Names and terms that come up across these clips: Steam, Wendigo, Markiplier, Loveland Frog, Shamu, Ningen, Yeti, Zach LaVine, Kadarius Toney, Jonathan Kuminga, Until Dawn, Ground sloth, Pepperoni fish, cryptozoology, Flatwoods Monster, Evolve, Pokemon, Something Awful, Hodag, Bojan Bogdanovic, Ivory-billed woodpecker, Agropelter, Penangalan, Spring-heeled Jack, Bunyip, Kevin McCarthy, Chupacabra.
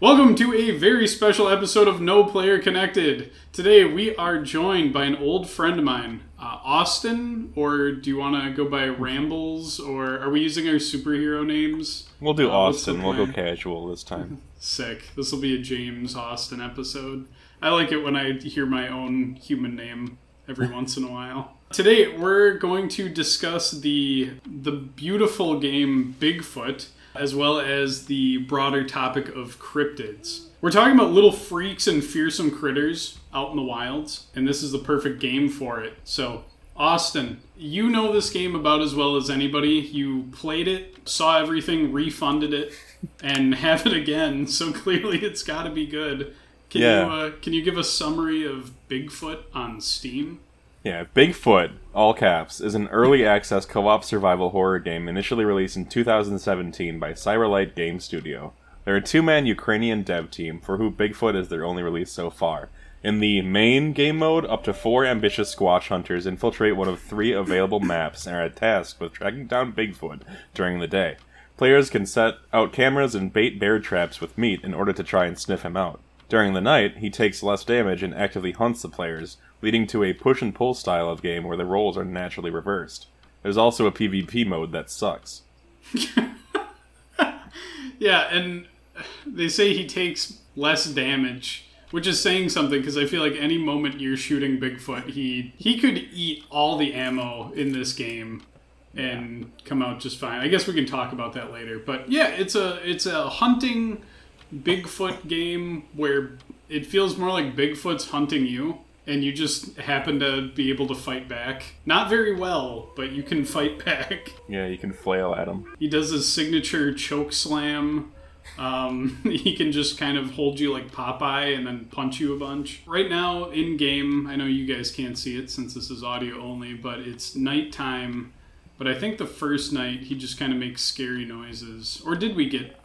Welcome to a very special episode of No Player Connected. Today we are joined by an old friend of mine, Austin, or do you want to go by Rambles, or are we using our superhero names? We'll do Austin. We'll go casual this time. Sick. This will be a James Austin episode. I like it when I hear my own human name every once in a while. Today we're going to discuss the beautiful game Bigfoot, as well as the broader topic of cryptids. We're talking about little freaks and fearsome critters out in the wilds, and this is the perfect game for it. So, Austin, you know this game about as well as anybody. You played it, saw everything, refunded it, and have it again, so clearly it's got to be good. Can you give a summary of Bigfoot on Steam? Yeah, Bigfoot, all caps, is an early access co-op survival horror game initially released in 2017 by Cyberlight Game Studio. They're a two-man Ukrainian dev team for who Bigfoot is their only release so far. In the main game mode, up to four ambitious Squatch hunters infiltrate one of three available maps and are tasked with tracking down Bigfoot during the day. Players can set out cameras and bait bear traps with meat in order to try and sniff him out. During the night, he takes less damage and actively hunts the players, leading to a push-and-pull style of game where the roles are naturally reversed. There's also a PvP mode that sucks. Yeah, and they say he takes less damage, which is saying something, because I feel like any moment you're shooting Bigfoot, he could eat all the ammo in this game and come out just fine. I guess we can talk about that later. But yeah, it's a hunting Bigfoot game where it feels more like Bigfoot's hunting you and you just happen to be able to fight back. Not very well, but you can fight back. Yeah, you can flail at him. He does his signature choke slam. He can just kind of hold you like Popeye and then punch you a bunch. Right now, in game, I know you guys can't see it since this is audio only, but it's nighttime. But I think the first night, he just kind of makes scary noises. Or did we get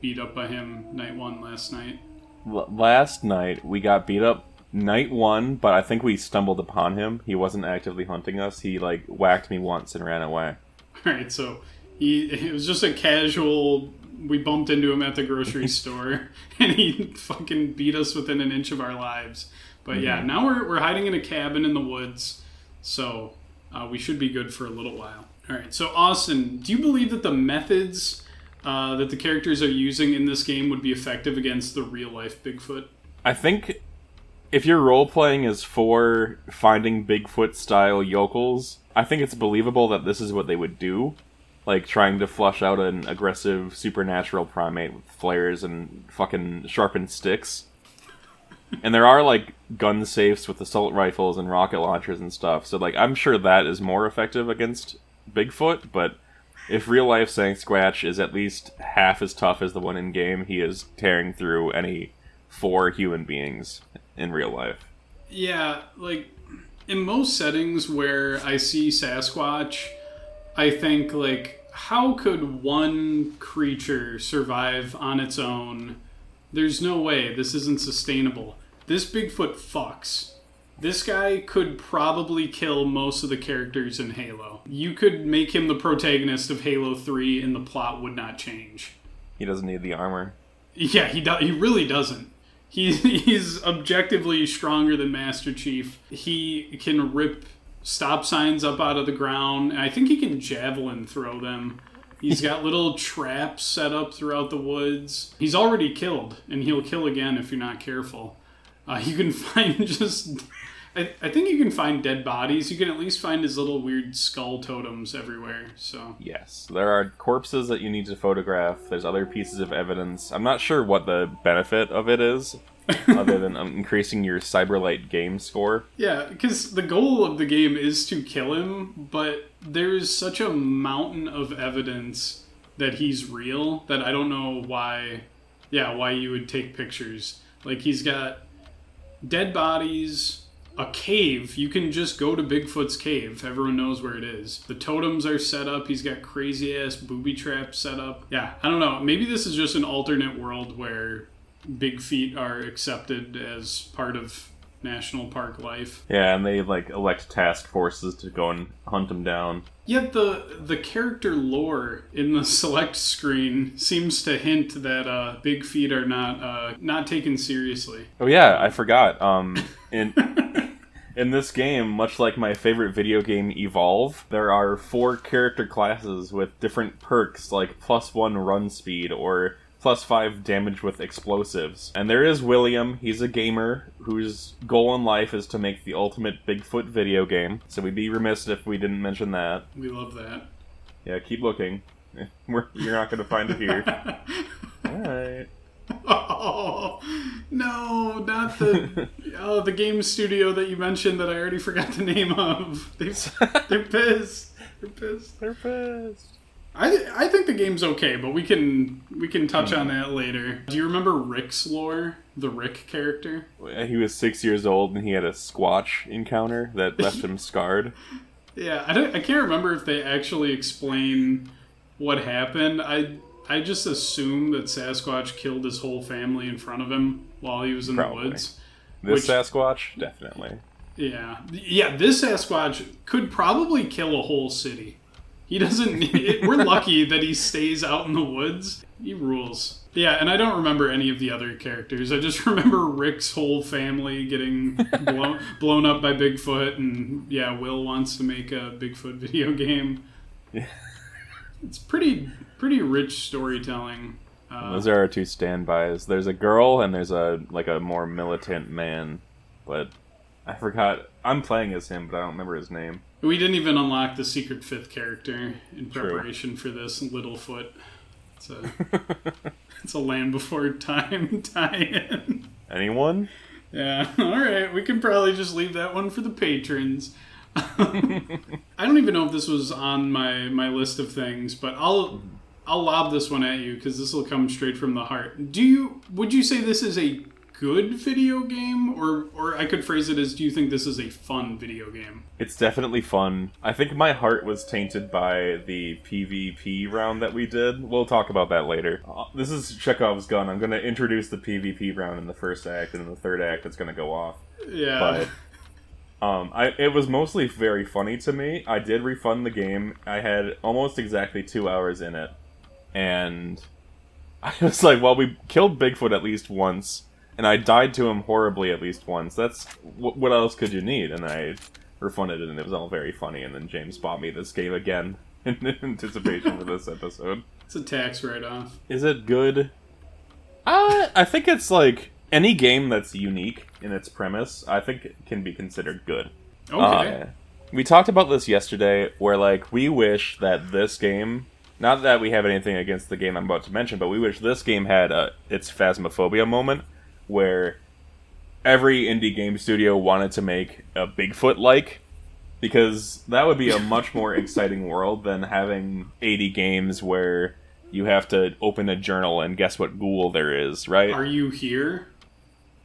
beat up by him night one last night? Last night, we got beat up night one, but I think we stumbled upon him. He wasn't actively hunting us. He, like, whacked me once and ran away. Alright, so it was just a casual, we bumped into him at the grocery store, and he fucking beat us within an inch of our lives. But yeah, now we're hiding in a cabin in the woods, so we should be good for a little while. Alright, so Austin, do you believe that the methods that the characters are using in this game would be effective against the real-life Bigfoot? I think if your role-playing is for finding Bigfoot-style yokels, I think it's believable that this is what they would do. Like, trying to flush out an aggressive supernatural primate with flares and fucking sharpened sticks. And there are, like, gun safes with assault rifles and rocket launchers and stuff, so, like, I'm sure that is more effective against Bigfoot, but if real-life Sasquatch is at least half as tough as the one in-game, he is tearing through any four human beings in real life. Yeah, like, in most settings where I see Sasquatch, I think, like, how could one creature survive on its own? There's no way. This isn't sustainable. This Bigfoot fucks. This guy could probably kill most of the characters in Halo. You could make him the protagonist of Halo 3 and the plot would not change. He doesn't need the armor. Yeah, he really doesn't. He's objectively stronger than Master Chief. He can rip stop signs up out of the ground, and I think he can javelin throw them. He's got little traps set up throughout the woods. He's already killed, and he'll kill again if you're not careful. You can find I think you can find dead bodies. You can at least find his little weird skull totems everywhere, so. Yes, there are corpses that you need to photograph. There's other pieces of evidence. I'm not sure what the benefit of it is, other than increasing your Cyberlight game score. Yeah, because the goal of the game is to kill him, but there is such a mountain of evidence that he's real that I don't know why you would take pictures. Like, he's got dead bodies, a cave. You can just go to Bigfoot's cave. Everyone knows where it is. The totems are set up. He's got crazy-ass booby traps set up. Yeah, I don't know. Maybe this is just an alternate world where big feet are accepted as part of national park life. Yeah, and they like elect task forces to go and hunt them down. Yet the character lore in the select screen seems to hint that big feet are not taken seriously. Oh yeah, I forgot. In this game, much like my favorite video game Evolve, there are 4 character classes with different perks like +1 run speed or +5 damage with explosives. And there is William, he's a gamer whose goal in life is to make the ultimate Bigfoot video game. So we'd be remiss if we didn't mention that. We love that. Yeah, keep looking. You're not going to find it here. Alright. Oh, no, not the the game studio that you mentioned that I already forgot the name of. They're pissed. They're pissed. I think the game's okay, but we can touch on that later. Do you remember Rick's lore? The Rick character? He was 6 years old and he had a Squatch encounter that left him scarred. Yeah, I can't remember if they actually explain what happened. I just assume that Sasquatch killed his whole family in front of him while he was in the woods. Sasquatch? Definitely. Yeah, this Sasquatch could probably kill a whole city. He doesn't... We're lucky that he stays out in the woods. He rules. Yeah, and I don't remember any of the other characters. I just remember Rick's whole family getting blown up by Bigfoot, and yeah, Will wants to make a Bigfoot video game. Yeah. It's pretty rich storytelling. Those are our two standbys. There's a girl and there's a more militant man, but I forgot. I'm playing as him, but I don't remember his name. We didn't even unlock the secret 5th character in preparation for this. Littlefoot. It's a Land Before Time tie-in. Anyone? Yeah. All right. We can probably just leave that one for the patrons. I don't even know if this was on my list of things, but I'll lob this one at you because this will come straight from the heart. Would you say this is a good video game, or I could phrase it as, do you think this is a fun video game? It's definitely fun. I think my heart was tainted by the PvP round that we did. We'll talk about that later. This is Chekhov's gun. I'm going to introduce the PvP round in the first act, and in the third act it's going to go off. Yeah. But it was mostly very funny to me. I did refund the game. I had almost exactly 2 hours in it. And I was like, well, we killed Bigfoot at least once. And I died to him horribly at least once. That's... what else could you need? And I refunded it, and it was all very funny. And then James bought me this game again in anticipation for this episode. It's a tax write-off. Is it good? I think it's like... any game that's unique in its premise, I think it can be considered good. Okay. We talked about this yesterday, where, like, we wish that this game... not that we have anything against the game I'm about to mention, but we wish this game had its Phasmophobia moment, where every indie game studio wanted to make a Bigfoot-like, because that would be a much more exciting world than having 80 games where you have to open a journal and guess what ghoul there is, right? Are you here?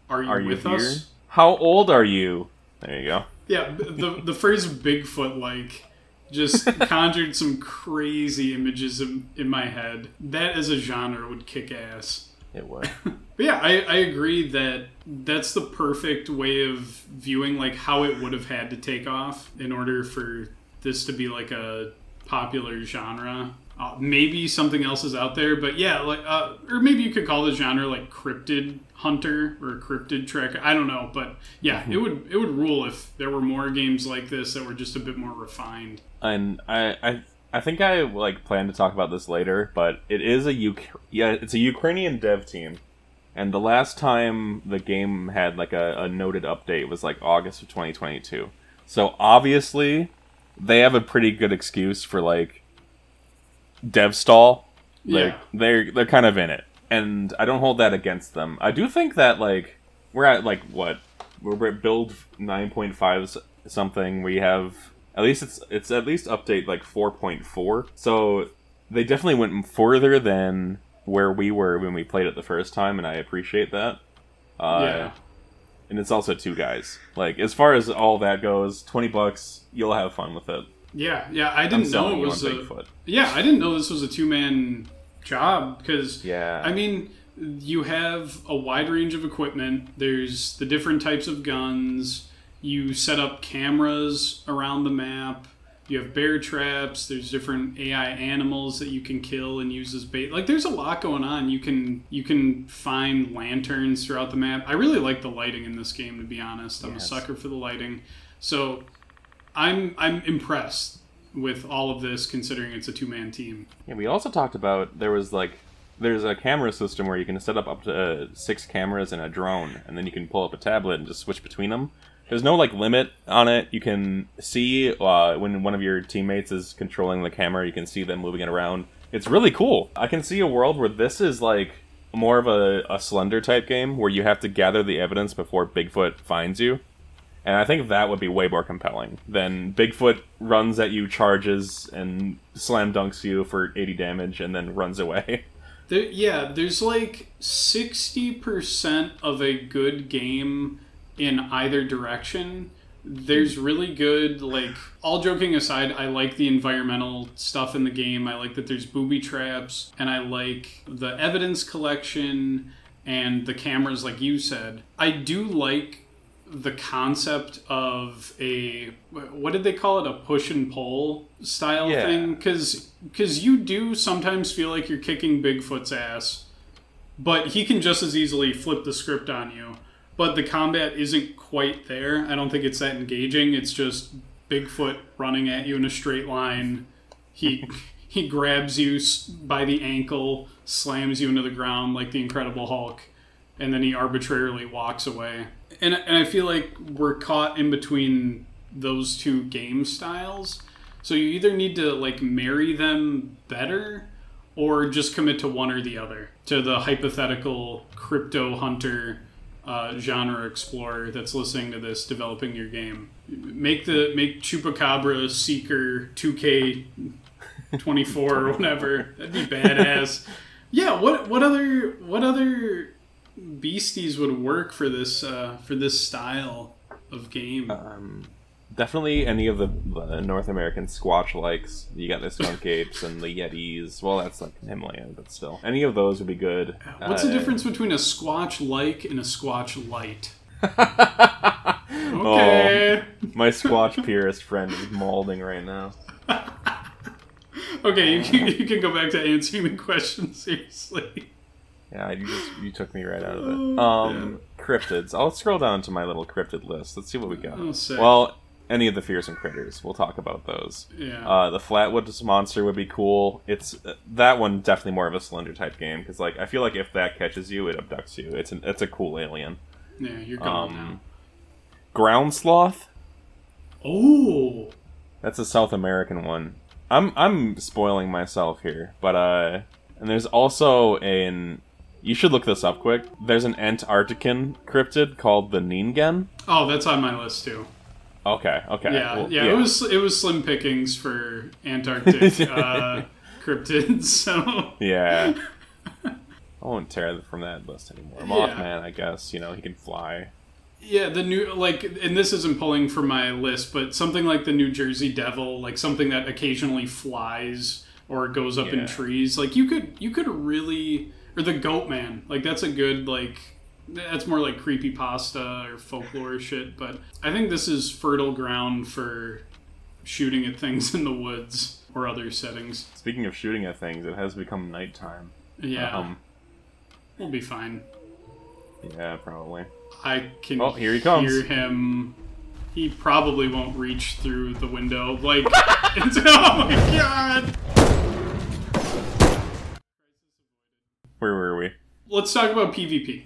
Are you with us? How old are you? There you go. Yeah, the phrase Bigfoot-like just conjured some crazy images in my head. That as a genre would kick ass. It would. But yeah, I agree that that's the perfect way of viewing like how it would have had to take off in order for this to be like a popular genre. Maybe something else is out there, but yeah, like, or maybe you could call the genre like cryptid hunter or cryptid tracker. I don't know, but yeah, it would rule if there were more games like this that were just a bit more refined. And I think I like plan to talk about this later, but it is it's a Ukrainian dev team, and the last time the game had like a noted update was like August of 2022. So obviously, they have a pretty good excuse for like dev stall. Like, yeah, they're kind of in it, and I don't hold that against them. I do think that like we're at like we're at build 9.5 something. We have at least it's at least update like 4.4. So they definitely went further than where we were when we played it the first time, and I appreciate that. Yeah. And it's also 2 guys. Like, as far as all that goes, $20, you'll have fun with it. Yeah, I didn't know it was a Bigfoot. Yeah, I didn't know this was a 2-man job, because, yeah. I mean, you have a wide range of equipment. There's the different types of guns. You set up cameras around the map. You have bear traps. There's different AI animals that you can kill and use as bait. Like, there's a lot going on. You can find lanterns throughout the map. I really like the lighting in this game, to be honest. I'm a sucker for the lighting. So I'm impressed with all of this, considering it's a two-man team. Yeah, we also talked about there's a camera system where you can set up to 6 cameras and a drone, and then you can pull up a tablet and just switch between them. There's no, limit on it. You can see when one of your teammates is controlling the camera, you can see them moving it around. It's really cool. I can see a world where this is, more of a Slender-type game where you have to gather the evidence before Bigfoot finds you. And I think that would be way more compelling than Bigfoot runs at you, charges, and slam dunks you for 80 damage and then runs away. There's, 60% of a good game in either direction. There's really good, all joking aside, I like the environmental stuff in the game. I like that there's booby traps, and I like the evidence collection and the cameras, like you said. I do like the concept of what did they call it? A push and pull style thing? 'Cause you do sometimes feel like you're kicking Bigfoot's ass, but he can just as easily flip the script on you. But the combat isn't quite there. I don't think it's that engaging. It's just Bigfoot running at you in a straight line. He grabs you by the ankle, slams you into the ground like the Incredible Hulk, and then he arbitrarily walks away. And I feel like we're caught in between those two game styles. So you either need to marry them better or just commit to one or the other, to the hypothetical crypto hunter genre explorer that's listening to this, developing your game. Make Chupacabra Seeker 2K24 or whatever. That'd be badass. Yeah, what other beasties would work for this style of game? Definitely any of the North American Squatch likes. You got the skunk apes and the yetis. Well, that's like Himalaya, but still. Any of those would be good. What's the difference between a Squatch like and a Squatch light? Okay. Oh, my Squatch purist friend is mauling right now. Okay, you can go back to answering the question seriously. Yeah, you took me right out of it. Cryptids. I'll scroll down to my little cryptid list. Let's see what we got. Oh, sick. Well, any of the fearsome critters. We'll talk about those. Yeah. The Flatwoods Monster would be cool. It's that one definitely more of a Slender type game because I feel like if that catches you, it abducts you. It's a cool alien. Yeah, you're gone now. Ground sloth. Oh, that's a South American one. I'm spoiling myself here, but and there's also an. You should look this up quick. There's an Antarctican cryptid called the Ningen. Oh, that's on my list too. Okay. Yeah, well, yeah. It was slim pickings for Antarctic cryptids. So yeah, I won't tear from that list anymore. Mothman, I guess. He can fly. Yeah, the new and this isn't pulling from my list, but something like the New Jersey Devil, something that occasionally flies or goes up in trees. You could really. Or the Goat Man, that's a good that's more creepypasta or folklore shit. But I think this is fertile ground for shooting at things in the woods or other settings. Speaking of shooting at things, it has become nighttime. Yeah, we'll be fine. Yeah, probably. I can. Oh, here he comes. Hear him. He probably won't reach through the window. It's, oh my god. Where were we? Let's talk about PvP.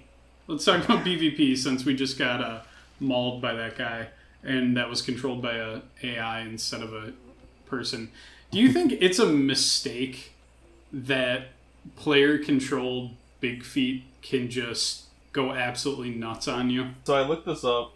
Let's talk about PvP since we just got mauled by that guy, and that was controlled by a AI instead of a person. Do you think it's a mistake that player-controlled Big Feet can just go absolutely nuts on you? So I looked this up.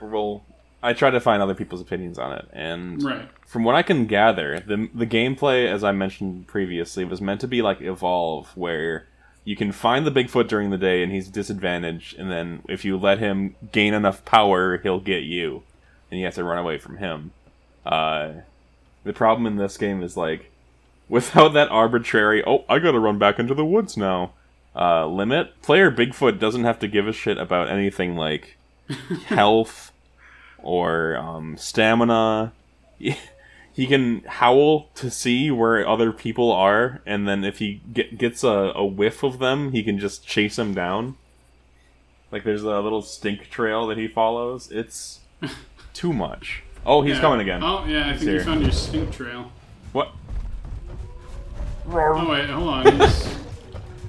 Well, I tried to find other people's opinions on it, and from what I can gather, the gameplay, as I mentioned previously, was meant to be like Evolve, where you can find the Bigfoot during the day, and he's disadvantaged, and then if you let him gain enough power, he'll get you, and you have to run away from him. The problem in this game is, without that arbitrary, I gotta run back into the woods now, limit. Player Bigfoot doesn't have to give a shit about anything like health or stamina. He can howl to see where other people are, and then if he gets a whiff of them, he can just chase them down. Like, there's a little stink trail that he follows. It's too much. Oh, he's coming again. Oh, yeah, I think you found your stink trail. What? Oh, wait, hold on.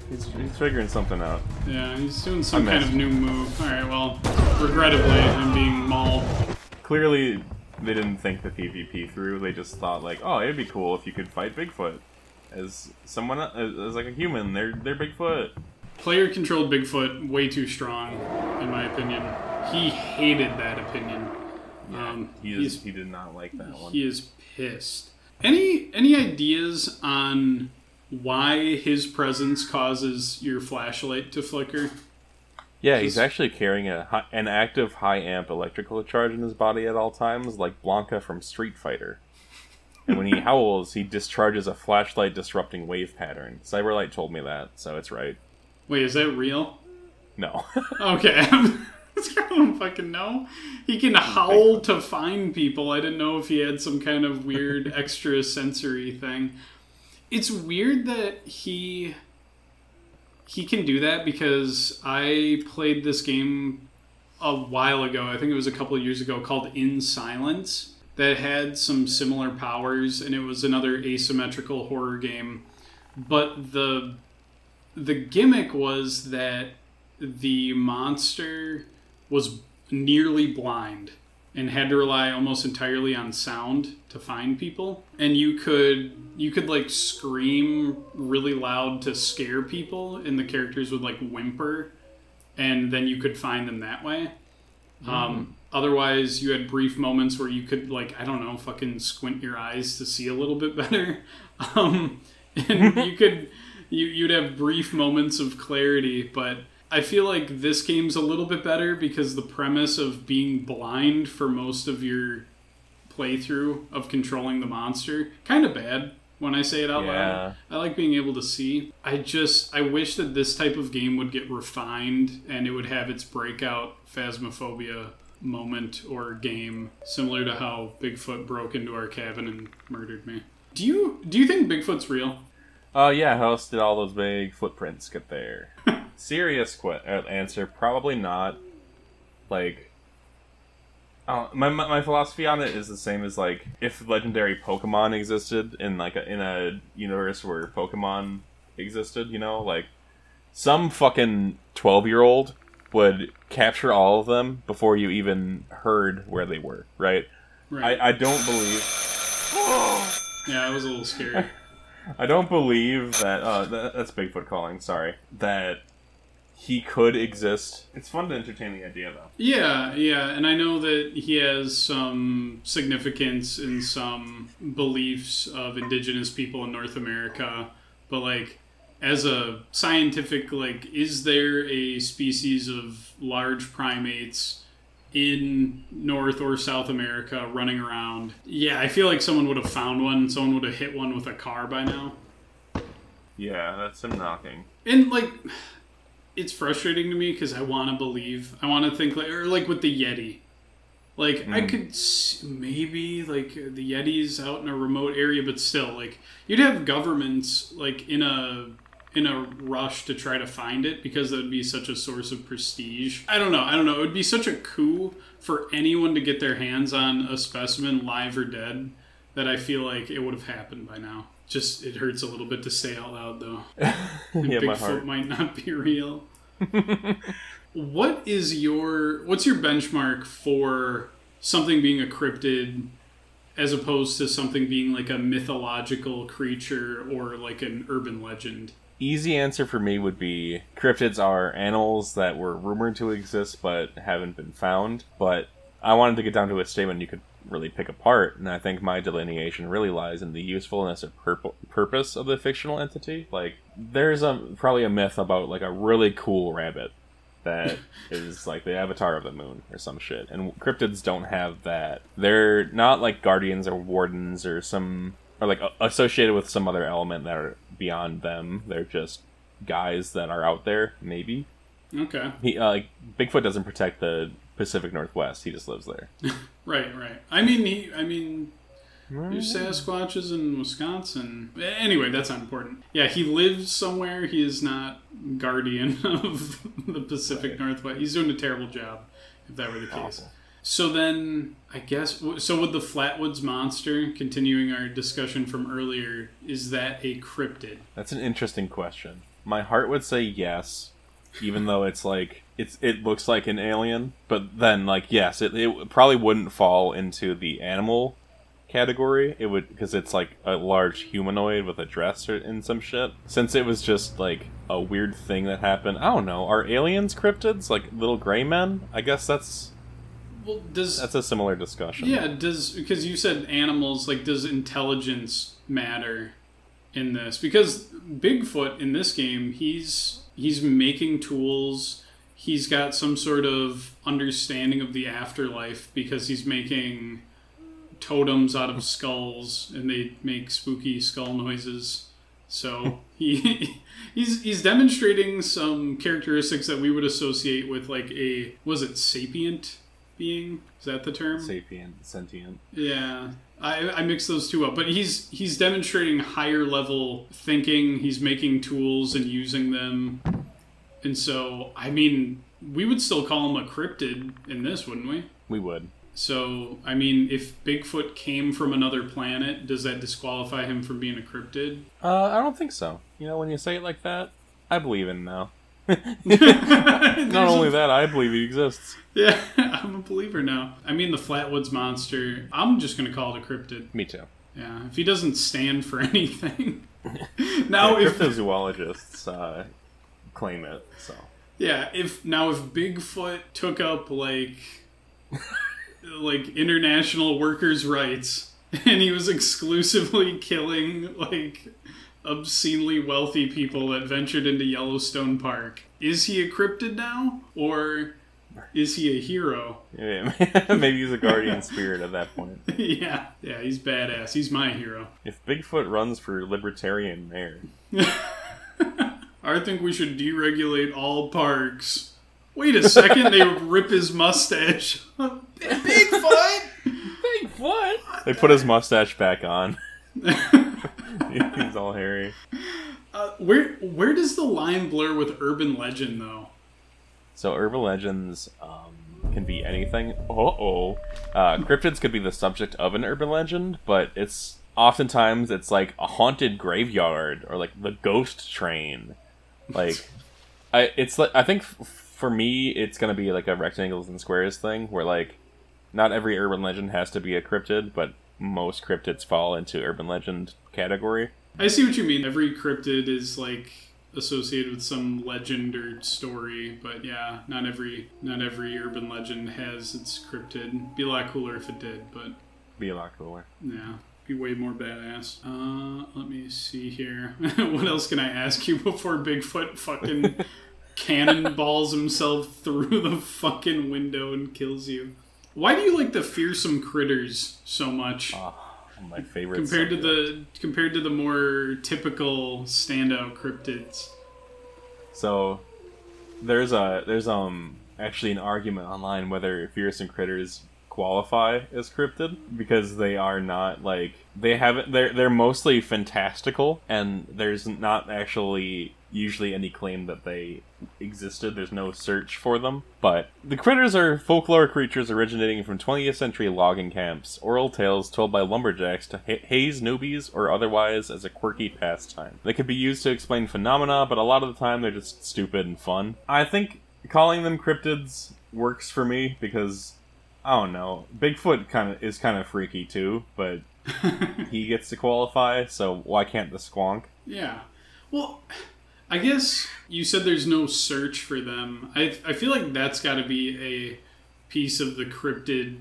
He's figuring something out. Yeah, he's doing some kind of new move. Alright, well, regrettably, I'm being mauled. Clearly, they didn't think the PvP through. They just thought, like, oh, it'd be cool if you could fight Bigfoot. As someone, as like a human, they're Bigfoot. Player-controlled Bigfoot, way too strong, in my opinion. He hated that opinion. Yeah, he did not like that one. He is pissed. Any ideas on why his presence causes your flashlight to flicker? Yeah, he's actually carrying an active high-amp electrical charge in his body at all times, like Blanca from Street Fighter. And when he howls, he discharges a flashlight-disrupting wave pattern. Cyberlight told me that, so it's right. Wait, is that real? No. Okay. I don't fucking know. He can howl to find people. I didn't know if he had some kind of weird extra sensory thing. It's weird that he can do that, because I played this game a while ago. I think it was a couple of years ago, called In Silence, that had some similar powers, and it was another asymmetrical horror game. But the gimmick was that the monster was nearly blind and had to rely almost entirely on sound to find people. And you could like scream really loud to scare people, and the characters would like whimper, and then you could find them that way. Otherwise, you had brief moments where you could, like, I don't know, fucking squint your eyes to see a little bit better. And you could... You'd have brief moments of clarity, but I feel like this game's a little bit better because the premise of being blind for most of your playthrough of controlling the monster, kind of bad when I say it out loud. I like being able to see. I wish that this type of game would get refined and it would have its breakout Phasmophobia moment or game, similar to how Bigfoot broke into our cabin and murdered me. Do you think Bigfoot's real? Oh, yeah, how else did all those big footprints get there? Serious answer, probably not. Like, my philosophy on it is the same as, like, if legendary Pokemon existed in, like, in a universe where Pokemon existed, you know? Like, some fucking 12-year-old would capture all of them before you even heard where they were, right? Right. I don't believe... Yeah, it was a little scary. I don't believe that... that's Bigfoot calling, sorry. That he could exist. It's fun to entertain the idea, though. Yeah, and I know that he has some significance in some beliefs of indigenous people in North America, but, like, as a scientific, like, is there a species of large primates in North or South America running around? Yeah, I feel like someone would have found one. Someone would have hit one with a car by now. Yeah, that's him knocking. And, like, it's frustrating to me because I want to believe. I want to think, like, or, like, with the Yeti. Like, I could maybe, like, the Yeti's out in a remote area, but still, like, you'd have governments, like, in a rush to try to find it because that would be such a source of prestige. I don't know. It would be such a coup for anyone to get their hands on a specimen, live or dead, that I feel like it would have happened by now. Just, it hurts a little bit to say out loud, though. Bigfoot might not be real. What's your benchmark for something being a cryptid as opposed to something being like a mythological creature or like an urban legend? Easy answer for me would be cryptids are animals that were rumored to exist but haven't been found. But I wanted to get down to a statement you could really pick apart, and I think my delineation really lies in the usefulness of purpose of the fictional entity. Like, there's probably a myth about, like, a really cool rabbit that is, like, the avatar of the moon or some shit. And cryptids don't have that. They're not, like, guardians or wardens or some... Or, like, associated with some other element that are beyond them. They're just guys that are out there, maybe. Okay. He, Bigfoot doesn't protect the Pacific Northwest. He just lives there. Right. There's Sasquatches in Wisconsin. Anyway, that's not important. Yeah, he lives somewhere. He is not guardian of the Pacific Northwest. He's doing a terrible job, if that were the case. Awful. So then, I guess, so with the Flatwoods Monster, continuing our discussion from earlier, is that a cryptid? That's an interesting question. My heart would say yes, even though it's like, it looks like an alien. But then, like, yes, it probably wouldn't fall into the animal category. It would, because it's like a large humanoid with a dress and some shit. Since it was just like a weird thing that happened, I don't know, are aliens cryptids? Like little gray men? I guess that's... Well, that's a similar discussion. Yeah, because you said animals, like, does intelligence matter in this? Because Bigfoot, in this game, he's making tools, he's got some sort of understanding of the afterlife because he's making totems out of skulls, and they make spooky skull noises. So he's demonstrating some characteristics that we would associate with, like, a, was it sapient? Being? Is that the term? Sapient, sentient. Yeah. I mix those two up. But he's demonstrating higher level thinking. He's making tools and using them. And so, I mean, we would still call him a cryptid in this, wouldn't we? We would. So, I mean, if Bigfoot came from another planet, does that disqualify him from being a cryptid? I don't think so. You know, when you say it like that, I believe in him now. Not only that, I believe he exists. Yeah, I'm a believer now. I mean, the Flatwoods Monster, I'm just going to call it a cryptid. Me too. Yeah, if he doesn't stand for anything. Now, yeah, cryptozoologists claim it, so. Yeah, if Bigfoot took up, like, like international workers' rights, and he was exclusively killing, like, obscenely wealthy people that ventured into Yellowstone Park. Is he a cryptid now? Or is he a hero? Yeah, maybe he's a guardian spirit at that point. Yeah, he's badass. He's my hero. If Bigfoot runs for libertarian mayor. I think we should deregulate all parks. Wait a second, they rip his mustache. Bigfoot? They put his mustache back on. He's all hairy. Where does the line blur with urban legend, though? So urban legends can be anything. Cryptids could be the subject of an urban legend, but it's oftentimes it's like a haunted graveyard or like the ghost train. Like, I think for me it's gonna be like a rectangles and squares thing where like not every urban legend has to be a cryptid, but most cryptids fall into urban legend category. I see what you mean. Every cryptid is like associated with some legend or story, but yeah, not every urban legend has its cryptid. Be a lot cooler if it did, but be a lot cooler. Yeah, be way more badass. Let me see here. What else can I ask you before Bigfoot fucking cannonballs himself through the fucking window and kills you? Why do you like the fearsome critters so much? My favorite. Compared to the more typical standout cryptids. So there's actually an argument online whether fearsome critters qualify as cryptid, because they are not like they're mostly fantastical, and there's not actually usually any claim that they existed. There's no search for them. But the critters are folklore creatures originating from 20th century logging camps, oral tales told by lumberjacks to haze newbies or otherwise as a quirky pastime. They could be used to explain phenomena, but a lot of the time they're just stupid and fun. I think calling them cryptids works for me because, I don't know, Bigfoot is kind of freaky too, but he gets to qualify, so why can't the squonk? Yeah. Well, I guess you said there's no search for them. I feel like that's got to be a piece of the cryptid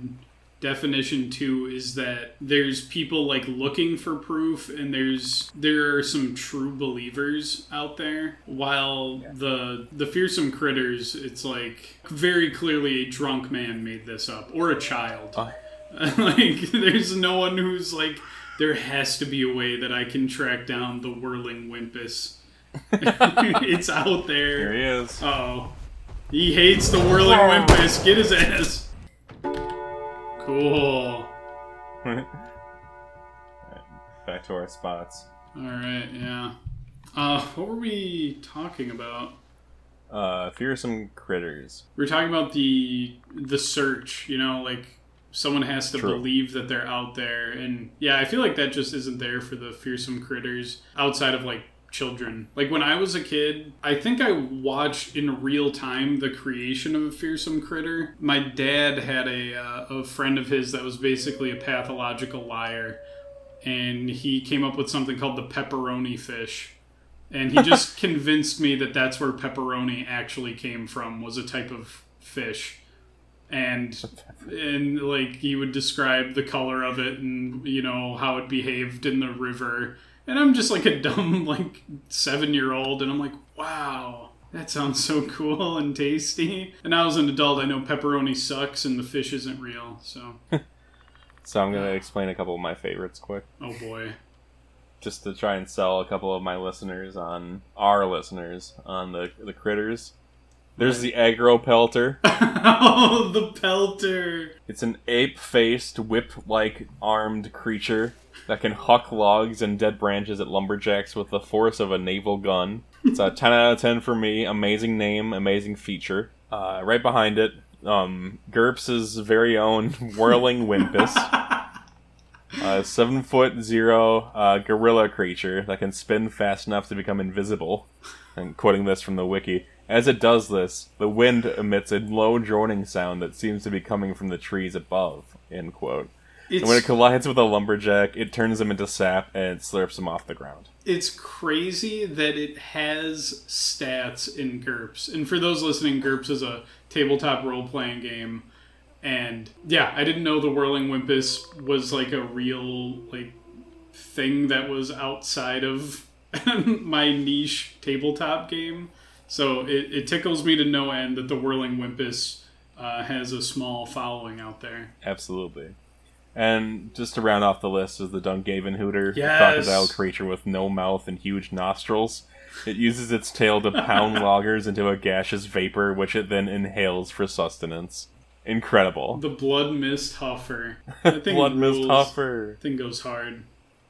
definition too, is that there's people like looking for proof, and there are some true believers out there. While the fearsome critters, it's like very clearly a drunk man made this up, or a child. Like there's no one who's like, there has to be a way that I can track down the Whirling Wimpus It's out there. There he is. Uh-oh. He hates the Whirling Wimpus. Get his ass. Cool. Back to our spots. Alright, yeah. What were we talking about? Fearsome critters. We were talking about the search, you know, like someone has to believe that they're out there. And yeah, I feel like that just isn't there for the fearsome critters outside of like children. Like when I was a kid, I think I watched in real time the creation of a fearsome critter. My dad had a friend of his that was basically a pathological liar. And he came up with something called the pepperoni fish. And he just convinced me that that's where pepperoni actually came from, was a type of fish. And like, he would describe the color of it and, you know, how it behaved in the river. And I'm just like a dumb, like, 7-year-old, and I'm like, wow, that sounds so cool and tasty. And now as an adult, I know pepperoni sucks and the fish isn't real, so... So I'm going to explain a couple of my favorites quick. Oh, boy. Just to try and sell a couple of my listeners on... Our listeners on the critters. There's the Agropelter. Oh, the Pelter! It's an ape-faced, whip-like armed creature that can huck logs and dead branches at lumberjacks with the force of a naval gun. It's a 10 out of 10 for me. Amazing name, amazing feature. Right behind it... GURPS's very own Whirling Wimpus. 7'0" gorilla creature that can spin fast enough to become invisible. I'm quoting this from the wiki. As it does this, the wind emits a low droning sound that seems to be coming from the trees above. End quote. And when it collides with a lumberjack, it turns them into sap and slurps them off the ground. It's crazy that it has stats in GURPS. And for those listening, GURPS is a tabletop role-playing game. And yeah, I didn't know the Whirling Wimpus was like a real like thing that was outside of my niche tabletop game. So it tickles me to no end that the Whirling Wimpus has a small following out there. Absolutely. And just to round off the list is the Dungavenhooter, yes, crocodile creature with no mouth and huge nostrils. It uses its tail to pound loggers into a gaseous vapor, which it then inhales for sustenance. Incredible. The blood mist huffer. That thing blood mist huffer. Thing goes hard.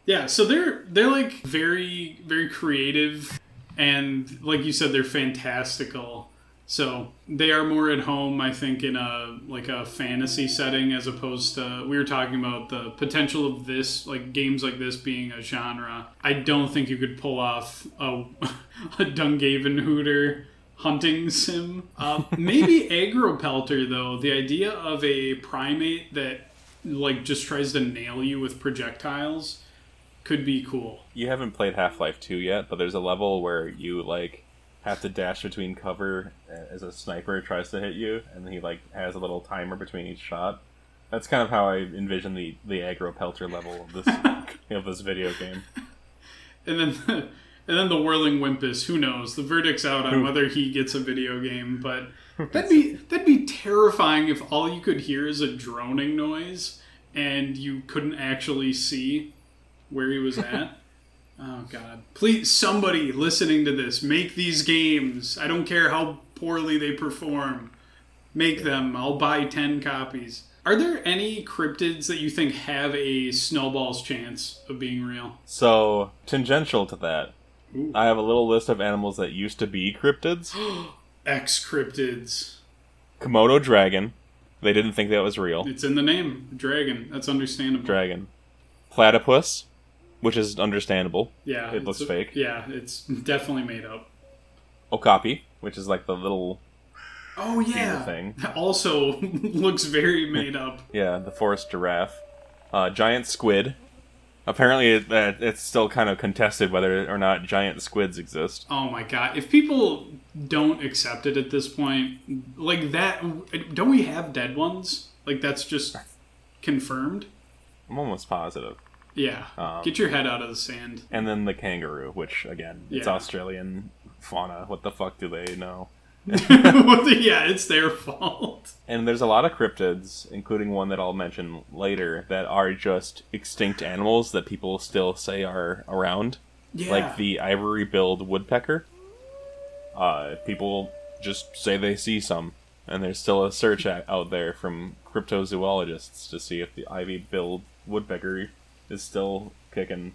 Yeah, so they're like very, very creative, and like you said, they're fantastical. So they are more at home, I think, in a fantasy setting as opposed to, we were talking about the potential of this, like games like this being a genre. I don't think you could pull off a Dungavenhooter hunting sim. Maybe Agropelter, though, the idea of a primate that like just tries to nail you with projectiles could be cool. You haven't played Half-Life 2 yet, but there's a level where you like have to dash between cover as a sniper tries to hit you, and he like has a little timer between each shot. That's kind of how I envision the Agropelter level of this of this video game. And then the Whirling Wimpus. Who knows? The verdict's out on whether he gets a video game, but that'd be terrifying if all you could hear is a droning noise and you couldn't actually see where he was at. Oh, God. Please, somebody listening to this, make these games. I don't care how poorly they perform. Make them. I'll buy 10 copies. Are there any cryptids that you think have a snowball's chance of being real? So, tangential to that, ooh, I have a little list of animals that used to be cryptids. Ex-cryptids. Komodo dragon. They didn't think that was real. It's in the name. Dragon. That's understandable. Dragon. Platypus. Which is understandable. Yeah. It looks fake. Yeah, it's definitely made up. Okapi, which is like the little... Oh, yeah. Thing. That also looks very made up. Yeah, the forest giraffe. Giant squid. Apparently, it's still kind of contested whether or not giant squids exist. Oh, my God. If people don't accept it at this point, like that... Don't we have dead ones? Like, that's just confirmed? I'm almost positive. Yeah, get your head out of the sand. And then the kangaroo, which, again, it's Australian fauna. What the fuck do they know? Yeah, it's their fault. And there's a lot of cryptids, including one that I'll mention later, that are just extinct animals that people still say are around. Yeah. Like the ivory-billed woodpecker. People just say they see some, and there's still a search out there from cryptozoologists to see if the ivy-billed woodpecker is still kicking.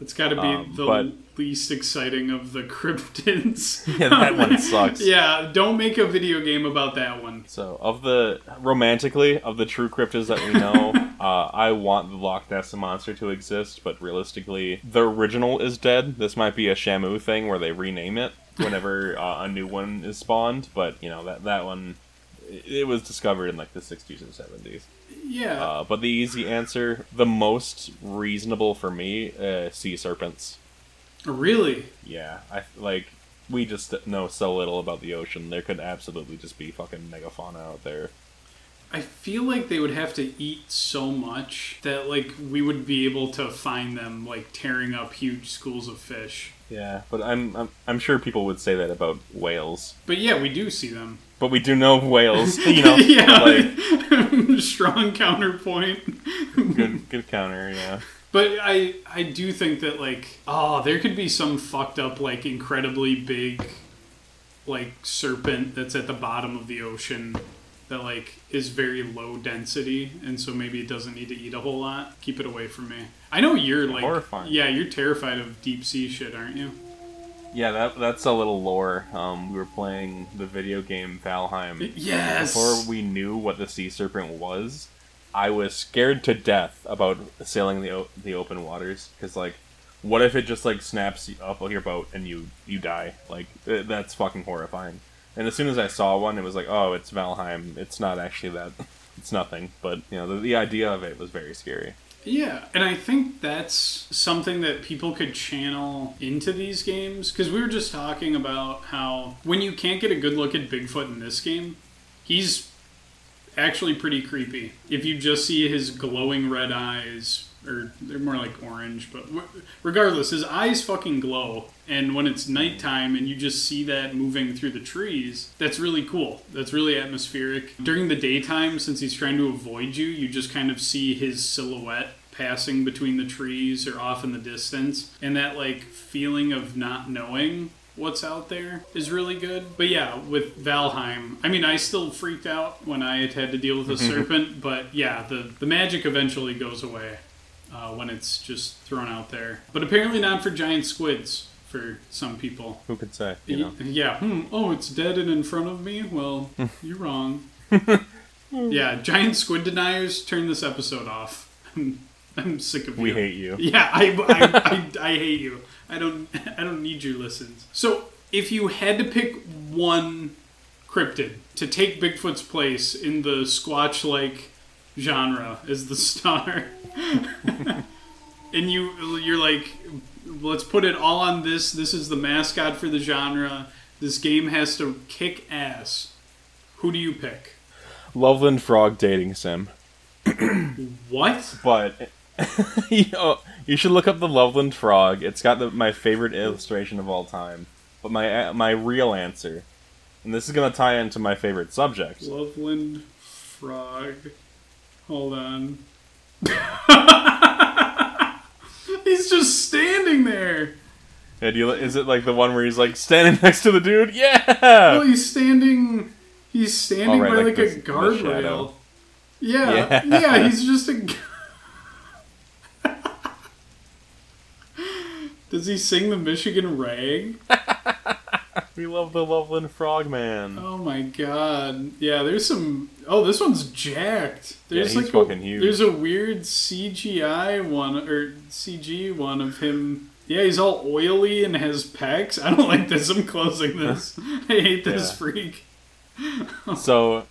It's got to be the least exciting of the cryptids. Yeah, that one sucks. Yeah, don't make a video game about that one. So, of the true cryptids that we know, I want the Loch Ness Monster to exist, but realistically, the original is dead. This might be a Shamu thing where they rename it whenever a new one is spawned, but, you know, that one, it was discovered in, like, the 60s and 70s. Yeah. But the easy answer, the most reasonable for me, sea serpents. Really? Yeah. We just know so little about the ocean. There could absolutely just be fucking megafauna out there. I feel like they would have to eat so much that, like, we would be able to find them, like, tearing up huge schools of fish. Yeah, but I'm sure people would say that about whales. But yeah, we do see them. But we do know whales, you know. Yeah, like... strong counterpoint. Good counter, yeah. But I do think that, like, there could be some fucked up, like, incredibly big, like, serpent that's at the bottom of the ocean that, like, is very low density, and so maybe it doesn't need to eat a whole lot. Keep it away from me. I know you're, like... Horrifying. Yeah, you're terrified of deep sea shit, aren't you? Yeah, that's a little lore. We were playing the video game Valheim. Yes! Before we knew what the sea serpent was, I was scared to death about sailing the open waters. Because, like, what if it just, like, snaps up your boat and you die? Like, that's fucking horrifying. And as soon as I saw one, it was like, oh, it's Valheim. It's not actually that. It's nothing. But, you know, the idea of it was very scary. Yeah, and I think that's something that people could channel into these games, because we were just talking about how when you can't get a good look at Bigfoot in this game, he's actually pretty creepy. If you just see his glowing red eyes, or they're more like orange, but regardless, his eyes fucking glow, and when it's nighttime and you just see that moving through the trees, that's really cool. That's really atmospheric. During the daytime, since he's trying to avoid you, you just kind of see his silhouette passing between the trees or off in the distance, and that, like, feeling of not knowing what's out there is really good. But yeah, with Valheim, I mean, I still freaked out when I had to deal with a serpent, but yeah, the magic eventually goes away. When it's just thrown out there. But apparently not for giant squids, for some people. Who could say, you know? Yeah. Oh, it's dead and in front of me? Well, you're wrong. Yeah, giant squid deniers, turn this episode off. I'm sick of you. We hate you. Yeah, I hate you. I don't need your listens. So, if you had to pick one cryptid to take Bigfoot's place in the Squatch-like genre as the star... and you're like, let's put it all on this is the mascot for the genre, this game has to kick ass, who do you pick? Loveland Frog dating sim. What? But you should look up the Loveland Frog. It's got my favorite illustration of all time. But my real answer, and this is going to tie into my favorite subject, Loveland Frog, hold on. He's just standing there. Yeah, is it like the one where he's like standing next to the dude? Yeah. Well, he's standing by like a guardrail. Yeah. Yeah, he's just a. Does he sing the Michigan rag? We love the Loveland Frog, man. Oh my god. Yeah, there's some... Oh, this one's jacked. There's, yeah, he's like fucking huge. There's a weird CGI one, or CG one of him. Yeah, he's all oily and has pecs. I don't like this. I'm closing this. I hate this freak. So,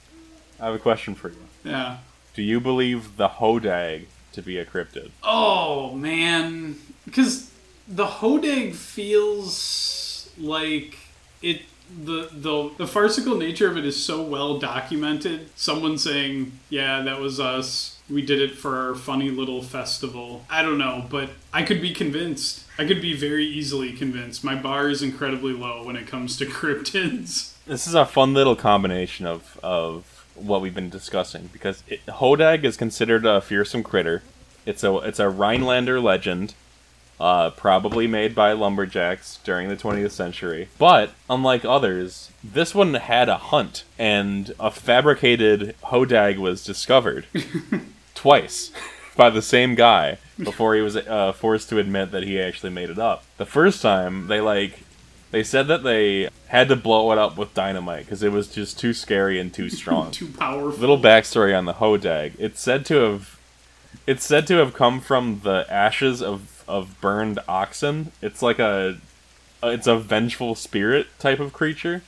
I have a question for you. Yeah. Do you believe the Hodag to be a cryptid? Oh, man. Because the Hodag feels like... It the farcical nature of it is so well documented. Someone saying, yeah, that was us. We did it for our funny little festival. I don't know, but I could be convinced. I could be very easily convinced. My bar is incredibly low when it comes to cryptids. This is a fun little combination of what we've been discussing, because Hodag is considered a fearsome critter. It's a Rhinelander legend. probably made by lumberjacks during the 20th century. But, unlike others, this one had a hunt, and a fabricated Hodag was discovered twice by the same guy before he was forced to admit that he actually made it up. The first time, they said that they had to blow it up with dynamite because it was just too scary and too strong. Too powerful. Little backstory on the Hodag. It's said to have come from the ashes of burned oxen. It's like it's a vengeful spirit type of creature.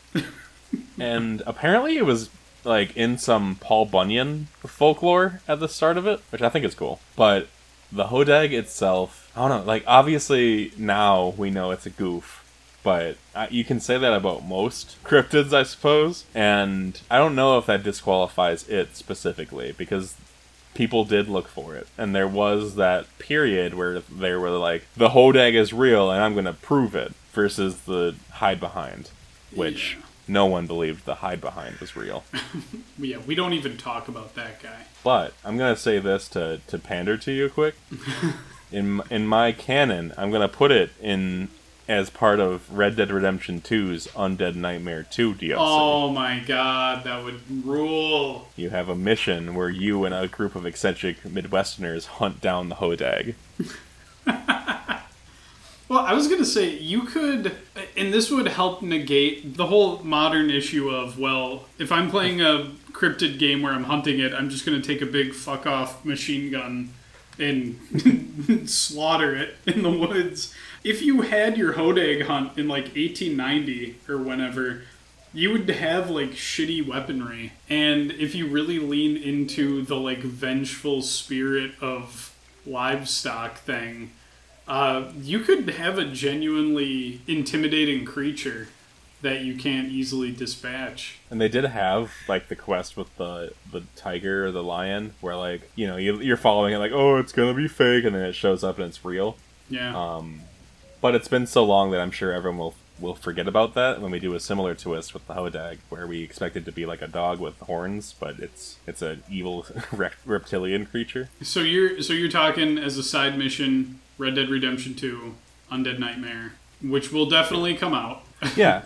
And apparently it was like in some Paul Bunyan folklore at the start of it, which I think is cool. But the Hodag itself, I don't know, like obviously now we know it's a goof. But you can say that about most cryptids, I suppose. And I don't know if that disqualifies it specifically, because people did look for it. And there was that period where they were like, the Hodag is real and I'm going to prove it, versus the Hide Behind, which no one believed the Hide Behind was real. Yeah, we don't even talk about that guy. But I'm going to say this to pander to you quick. In my canon, I'm going to put it in... as part of Red Dead Redemption 2's Undead Nightmare 2 DLC. Oh my god, that would rule. You have a mission where you and a group of eccentric Midwesterners hunt down the Hodag. Well, I was going to say, you could... and this would help negate the whole modern issue of, well, if I'm playing a cryptid game where I'm hunting it, I'm just going to take a big fuck-off machine gun and slaughter it in the woods. If you had your Hodag hunt in, like, 1890 or whenever, you would have, like, shitty weaponry. And if you really lean into the, like, vengeful spirit of livestock thing, you could have a genuinely intimidating creature that you can't easily dispatch. And they did have, like, the quest with the tiger or the lion, where, like, you know, you're following it, like, oh, it's gonna be fake, and then it shows up and it's real. Yeah. But it's been so long that I'm sure everyone will forget about that when we do a similar twist with the Hodag, where we expect it to be like a dog with horns, but it's an evil reptilian creature. So you're talking as a side mission, Red Dead Redemption 2, Undead Nightmare, which will definitely come out. Yeah.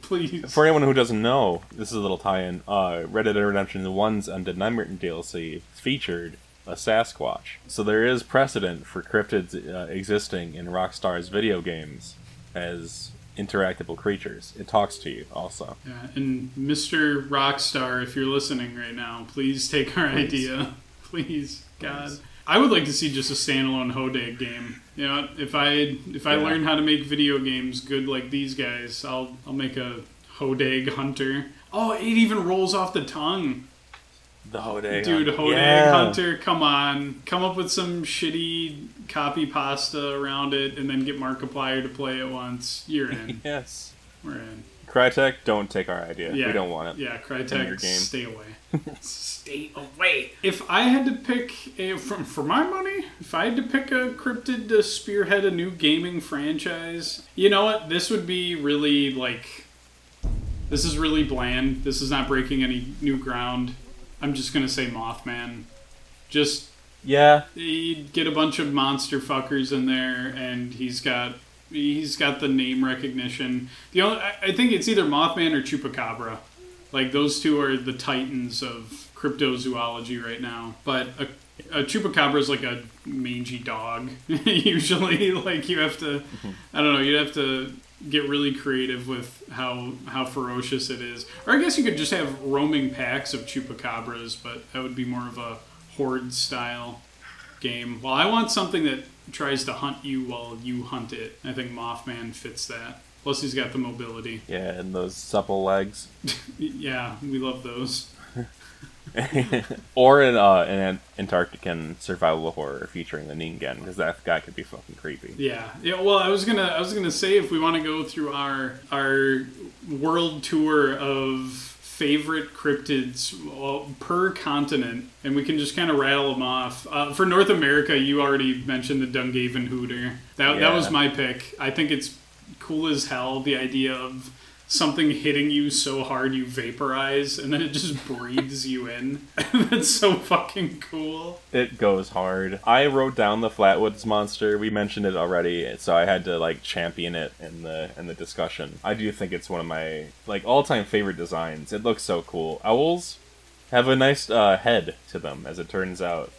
Please. For anyone who doesn't know, this is a little tie-in. Red Dead Redemption 1's Undead Nightmare DLC featured a Sasquatch. So there is precedent for cryptids existing in Rockstar's video games as interactable creatures. It talks to you also. Yeah, and Mr. Rockstar, if you're listening right now, please take our idea. Please, God. Please. I would like to see just a standalone Hodag game. You know, if I learn how to make video games good like these guys, I'll make a Hodag hunter. Oh, it even rolls off the tongue. The Hodag. Dude, Hodag Hunter, come on. Come up with some shitty copy pasta around it and then get Markiplier to play it once. You're in. Yes. We're in. Crytek, don't take our idea. Yeah. We don't want it. Yeah, Crytek, stay away. Stay away. If I had to pick, for my money, if I had to pick a cryptid to spearhead a new gaming franchise, you know what? This would be really, like, this is really bland. This is not breaking any new ground. I'm just going to say Mothman. Just, yeah. You'd get a bunch of monster fuckers in there, and he's got the name recognition. I think it's either Mothman or Chupacabra. Like, those two are the titans of cryptozoology right now. But a Chupacabra is like a mangy dog. Usually, like, you have to, I don't know, you'd have to get really creative with how ferocious it is. Or I guess you could just have roaming packs of Chupacabras, but that would be more of a horde-style game. Well, I want something that tries to hunt you while you hunt it. I think Mothman fits that. Plus, he's got the mobility. Yeah, and those supple legs. Yeah, we love those. Or an Antarctican survival horror featuring the Ningen, because that guy could be fucking creepy. Yeah. Well, I was gonna say, if we want to go through our world tour of favorite cryptids per continent, and we can just kind of rattle them off. For North America, you already mentioned the Dungavenhooter. That was my pick. I think it's cool as hell. The idea of something hitting you so hard you vaporize, and then it just breathes you in. That's so fucking cool. It goes hard. I wrote down the Flatwoods Monster. We mentioned it already, so I had to like champion it in the discussion. I do think it's one of my like all-time favorite designs. It looks so cool. Owls have a nice head to them, as it turns out.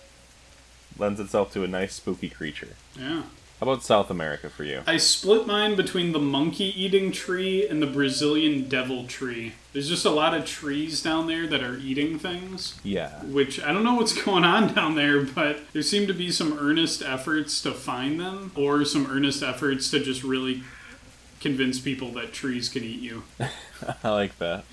Lends itself to a nice spooky creature. Yeah. How about South America for you? I split mine between the monkey-eating tree and the Brazilian devil tree. There's just a lot of trees down there that are eating things. Yeah. Which, I don't know what's going on down there, but there seem to be some earnest efforts to find them, or some earnest efforts to just really convince people that trees can eat you. I like that.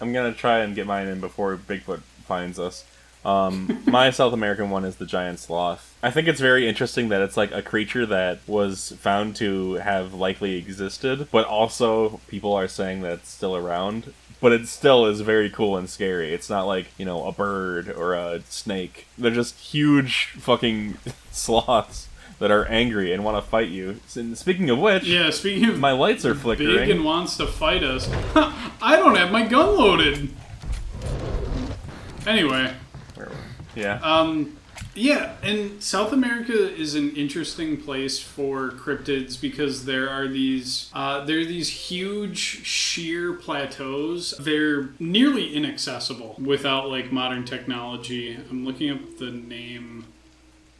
I'm going to try and get mine in before Bigfoot finds us. My South American one is the giant sloth. I think it's very interesting that it's like a creature that was found to have likely existed, but also people are saying that it's still around. But it still is very cool and scary. It's not like, you know, a bird or a snake. They're just huge fucking sloths that are angry and want to fight you. And speaking of which, my lights are flickering. Bacon wants to fight us. I don't have my gun loaded. Anyway. Yeah. Yeah, and South America is an interesting place for cryptids because there are these huge sheer plateaus. They're nearly inaccessible without like modern technology. I'm looking up the name.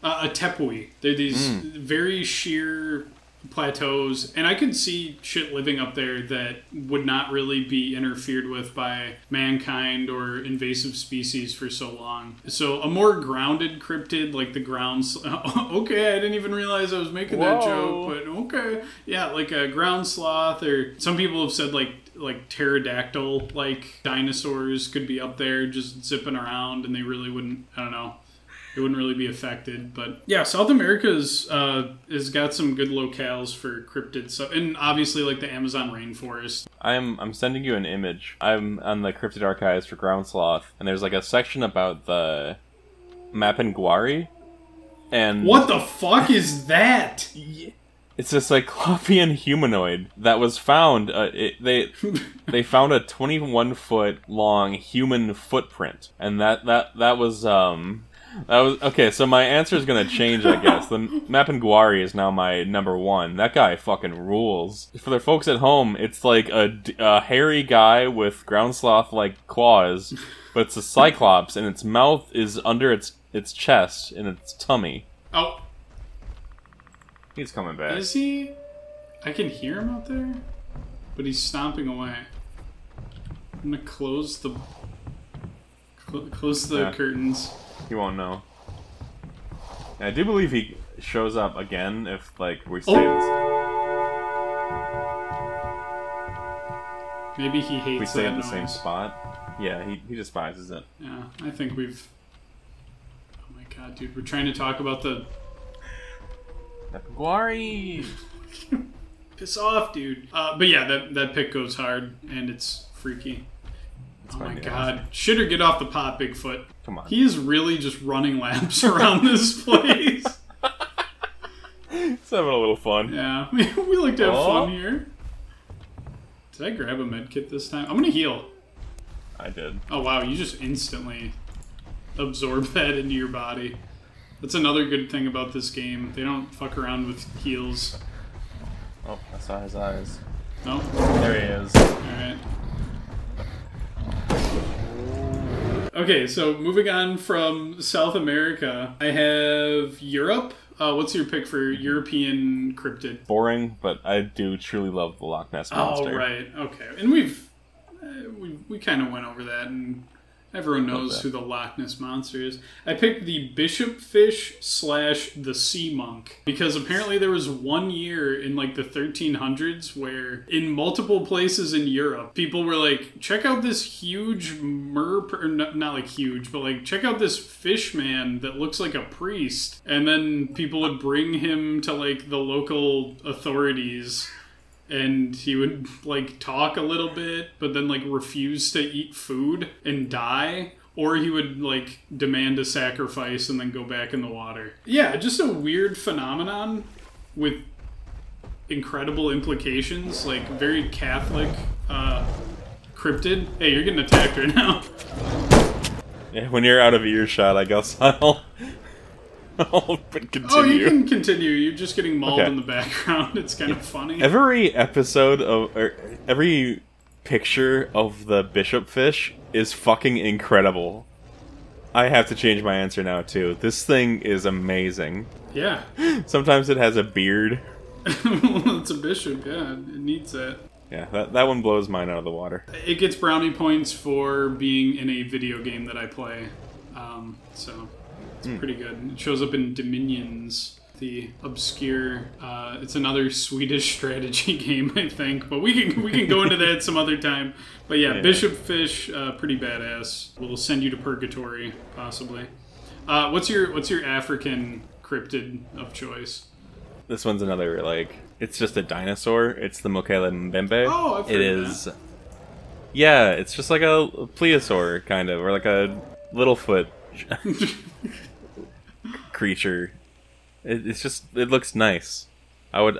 A tepui. They're these very sheer plateaus, and I could see shit living up there that would not really be interfered with by mankind or invasive species for so long. So a more grounded cryptid like the ground okay, I didn't even realize I was making that joke, but okay. Yeah, like a ground sloth, or some people have said like pterodactyl like dinosaurs could be up there just zipping around, and they really wouldn't, I don't know. It wouldn't really be affected, but yeah, South America's has got some good locales for cryptid stuff, and obviously like the Amazon rainforest. I'm sending you an image. I'm on the Cryptid Archives for Ground Sloth, and there's like a section about the Mapinguari, and what the fuck is that? It's a cyclopean humanoid that was found. They found a 21-foot-long human footprint, and that was okay, so my answer is going to change, I guess. The Mapinguari is now my number one. That guy fucking rules. For the folks at home, it's like a hairy guy with ground sloth-like claws, but it's a cyclops, and its mouth is under its chest and its tummy. Oh. He's coming back. Is he? I can hear him out there, but he's stomping away. I'm going to close the curtains. He won't know. And I do believe he shows up again if, like, we stay in... Maybe he hates that we stay in the same spot. Yeah, he despises it. Yeah, I think we've... Oh my god, dude, we're trying to talk about the... Guari! Piss off, dude. But yeah, that pick goes hard, and it's freaky. Oh my god. Shit, or get off the pot, Bigfoot. Come on. He is really just running laps around this place. He's having a little fun. Yeah. We like to have fun here. Did I grab a med kit this time? I'm going to heal. I did. Oh wow, you just instantly absorb that into your body. That's another good thing about this game. They don't fuck around with heals. Oh, I saw his eyes. Nope. There he is. Alright. Okay, so moving on from South America, I have Europe. What's your pick for European cryptid? Boring, but I do truly love the Loch Ness Monster. Oh, right. Okay. And we've... we kind of went over that, and everyone knows who the Loch Ness Monster is. I picked the Bishop Fish / the Sea Monk, because apparently there was one year in, like, the 1300s where in multiple places in Europe, people were like, check out this huge not like huge, but, like, check out this fish man that looks like a priest. And then people would bring him to, like, the local authorities, and he would, like, talk a little bit, but then, like, refuse to eat food and die. Or he would, like, demand a sacrifice and then go back in the water. Yeah, just a weird phenomenon with incredible implications. Like, very Catholic Cryptid? Hey, you're getting attacked right now. Yeah, when you're out of earshot, I guess I'll continue. Oh, you can continue. You're just getting mauled in the background. It's kind of funny. Every episode of... Or every picture of the Bishop Fish is fucking incredible. I have to change my answer now, too. This thing is amazing. Yeah. Sometimes it has a beard. Well, it's a bishop, yeah. It needs that. Yeah, that one blows mine out of the water. It gets brownie points for being in a video game that I play. So it's pretty good. It shows up in Dominions, the obscure... it's another Swedish strategy game, I think. But we can go into that some other time. But yeah, Bishop Fish, pretty badass. Will send you to purgatory, possibly. What's your African cryptid of choice? This one's another, like... It's just a dinosaur. It's the Mokele Mbembe. Oh, I've heard of that. Yeah, it's just like a plesiosaur, kind of, or like a Littlefoot creature. It looks nice. I want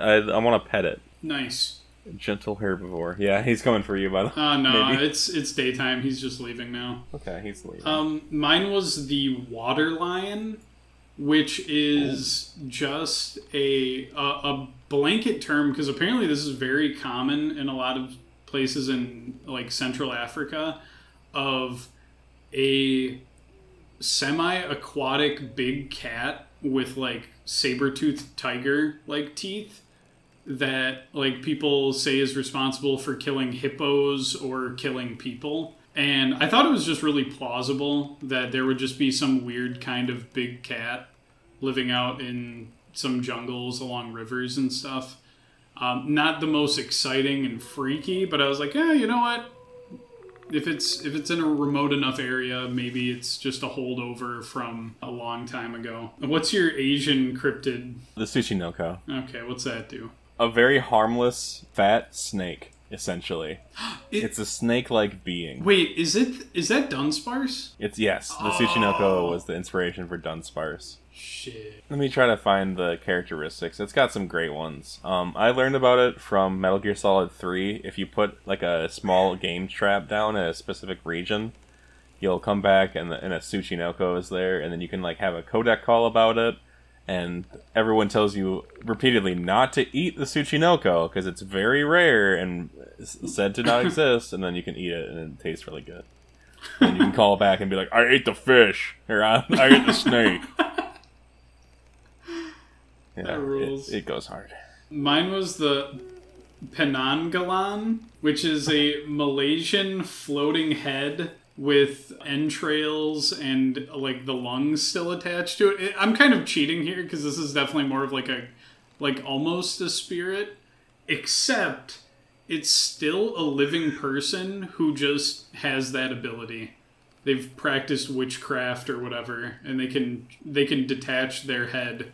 to pet it. Nice. Gentle herbivore. Yeah, he's coming for you, by the way. No, maybe. It's daytime. He's just leaving now. Okay, he's leaving. Mine was the water lion, which is just a blanket term, because apparently this is very common in a lot of places in like Central Africa, of a semi-aquatic big cat with like saber-toothed tiger like teeth that like people say is responsible for killing hippos or killing people. And I thought it was just really plausible that there would just be some weird kind of big cat living out in some jungles along rivers and stuff. Not the most exciting and freaky, but I was like, you know what? If it's in a remote enough area, maybe it's just a holdover from a long time ago. What's your Asian cryptid? The Tsuchinoko. Okay, what's that do? A very harmless, fat snake, essentially. It's a snake-like being. Wait, is that Dunsparce? It's yes. The Tsuchinoko was the inspiration for Dunsparce. Shit. Let me try to find the characteristics. It's got some great ones. I learned about it from Metal Gear Solid 3. If you put like a small game trap down in a specific region, you'll come back and a Tsuchinoko is there, and then you can like have a codec call about it, and everyone tells you repeatedly not to eat the Tsuchinoko because it's very rare and said to not exist, and then you can eat it and it tastes really good. And you can call back and be like, I ate the fish, or I ate the snake. Yeah, that rules. It goes hard. Mine was the Penangalan, which is a Malaysian floating head with entrails and like the lungs still attached to it. I'm kind of cheating here because this is definitely more of like almost a spirit, except it's still a living person who just has that ability. They've practiced witchcraft or whatever, and they can detach their head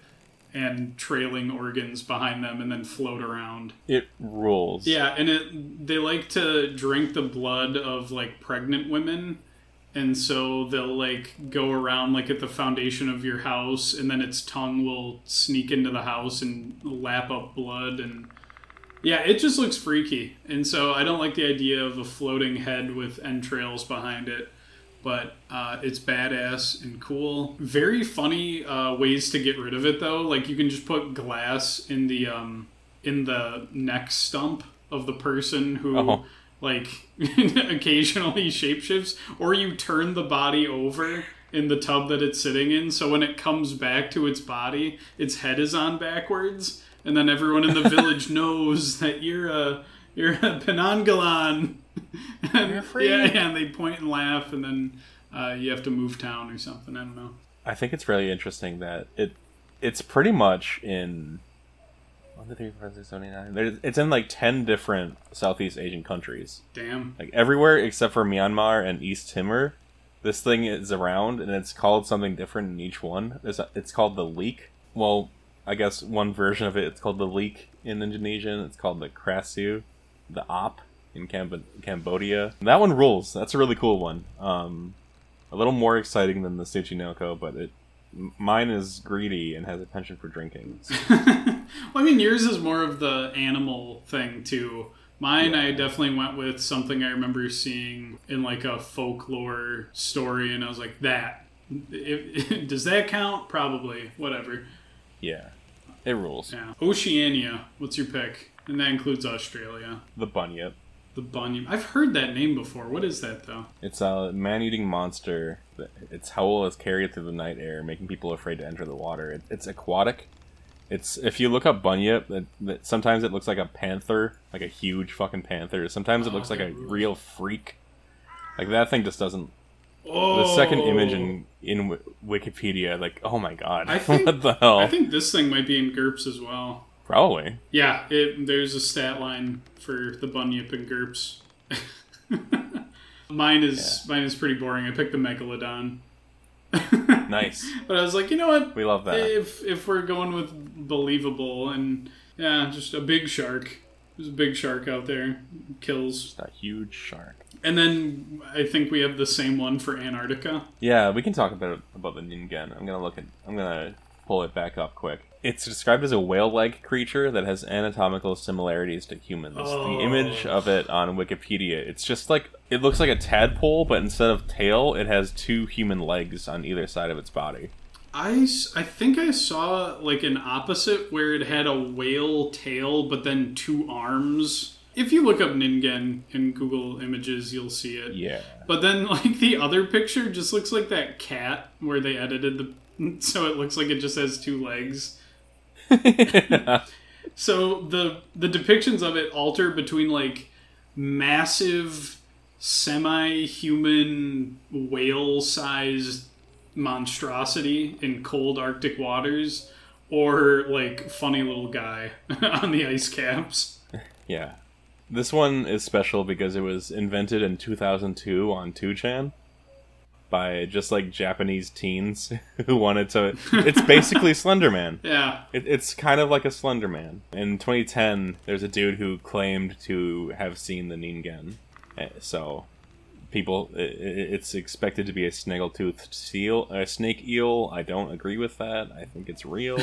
and trailing organs behind them and then float around. It rules. Yeah, and they like to drink the blood of, like, pregnant women, and so they'll, like, go around, like, at the foundation of your house, and then its tongue will sneak into the house and lap up blood, and... Yeah, it just looks freaky, and so I don't like the idea of a floating head with entrails behind it. But it's badass and cool. Very funny ways to get rid of it, though. Like, you can just put glass in the neck stump of the person who, like, occasionally shapeshifts. Or you turn the body over in the tub that it's sitting in, so when it comes back to its body, its head is on backwards. And then everyone in the village knows that you're a Penangalan. Yeah, and they point and laugh, and then you have to move town or something. I don't know. I think it's really interesting that it's pretty much in 1, 2, 3, 4, 5, 6, 7, 8, 9. It's in like 10 different Southeast Asian countries. Damn. Like everywhere except for Myanmar and East Timor, this thing is around, and it's called something different in each one. It's called the leek. Well, I guess one version of it's called the leek in Indonesian. It's called the krasu, the op. In Cambodia. That one rules. That's a really cool one. A little more exciting than the Tsuchinoko, but mine is greedy and has a penchant for drinking. So. Well, I mean, yours is more of the animal thing, too. Mine, I definitely went with something I remember seeing in like a folklore story, and I was like, that. Does that count? Probably. Whatever. Yeah. It rules. Yeah. Oceania. What's your pick? And that includes Australia. The Bunyip. The Bunyip. I've heard that name before. What is that, though? It's a man-eating monster. Its howl is carried through the night air, making people afraid to enter the water. It's aquatic. It's, if you look up Bunyip, sometimes it looks like a panther, like a huge fucking panther. Sometimes it looks like a real freak. Like, that thing just doesn't... Oh. The second image in Wikipedia, like, oh my god, I think, what the hell? I think this thing might be in GURPS as well. Probably. Yeah, there's a stat line for the Bunyip in GURPS. Mine is pretty boring. I picked the Megalodon. Nice. But I was like, you know what? We love that. If we're going with believable, and yeah, just a big shark. There's a big shark out there. Kills. Just a huge shark. And then I think we have the same one for Antarctica. Yeah, we can talk about the Ningen. I'm gonna pull it back up quick. It's described as a whale-like creature that has anatomical similarities to humans. Oh. The image of it on Wikipedia, it's just like, it looks like a tadpole, but instead of tail, it has two human legs on either side of its body. I think I saw like an opposite where it had a whale tail, but then two arms. If you look up Ningen in Google Images, you'll see it. Yeah. But then, like, the other picture just looks like that cat where they edited so it looks like it just has two legs. Yeah. So the depictions of it alter between like massive semi-human whale-sized monstrosity in cold Arctic waters, or like funny little guy on the ice caps. Yeah. This one is special because it was invented in 2002 on 2chan. By just, like, Japanese teens who wanted to... It's basically Slenderman. Yeah. It's kind of like a Slenderman. In 2010, there's a dude who claimed to have seen the Ningen. So, people... It's expected to be a snaggletooth seal, a snake eel. I don't agree with that. I think it's real.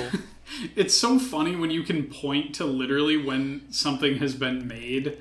It's so funny when you can point to literally when something has been made...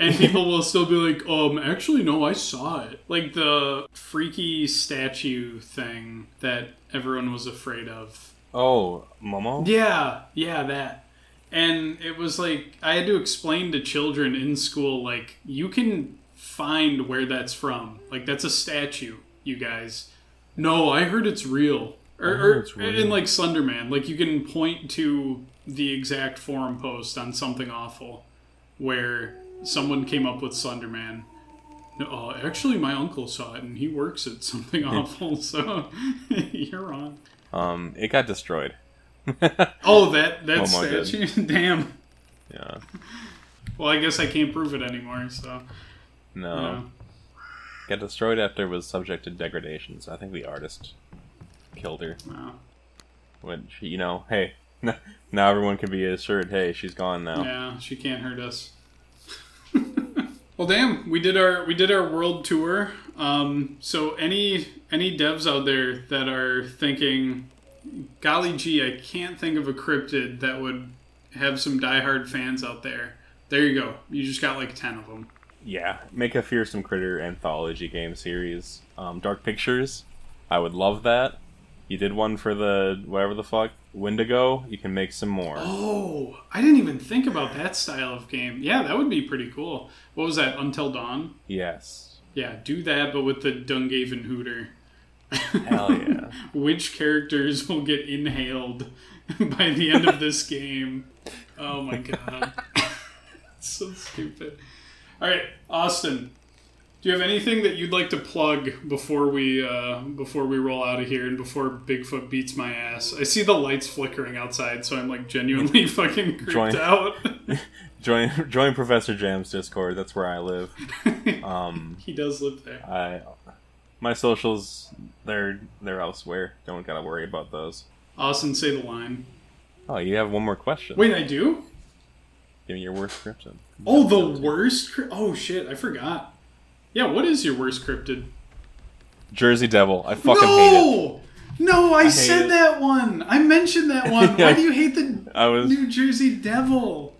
And people will still be like, actually, no, I saw it. Like the freaky statue thing that everyone was afraid of. Oh, Momo? Yeah, that. And it was like, I had to explain to children in school, like, you can find where that's from. Like, that's a statue, you guys. No, I heard it's real. Or it's real. And like Slenderman, like you can point to the exact forum post on Something Awful where... Someone came up with Slenderman. No, actually, my uncle saw it, and he works at Something Awful, so you're on. It got destroyed. that statue? Damn. Yeah. Well, I guess I can't prove it anymore, so... No. You know. Got destroyed after it was subject to degradation, so I think the artist killed her. Wow. Which, you know, hey, now everyone can be assured, hey, she's gone now. Yeah, she can't hurt us. Well, damn, we did our world tour. So any devs out there that are thinking, golly gee, I can't think of a cryptid that would have some diehard fans out there. There you go. You just got like 10 of them. Yeah, make a fearsome critter anthology game series. Dark Pictures, I would love that. You did one for the whatever the fuck Wendigo. You can make some more. Oh, I didn't even think about that style of game. Yeah, that would be pretty cool. What was that? Until Dawn. Yes. Yeah, do that, but with the Dungavenhooter. Hell yeah. Which characters will get inhaled by the end of this game? Oh my god, it's so stupid. All right, Austin. Do you have anything that you'd like to plug before we roll out of here and before Bigfoot beats my ass? I see the lights flickering outside, so I'm like genuinely fucking creeped out. Join Professor Jam's Discord. That's where I live. He does live there. My socials, they're elsewhere. Don't gotta worry about those. Austin, say the line. Oh, you have one more question. Wait, I do? Give me your worst cryptid. Oh, the worst? Oh shit, I forgot. Yeah, what is your worst cryptid? Jersey Devil. I fucking hate it. No, I said it. That one. I mentioned that one. Why do you hate the New Jersey Devil?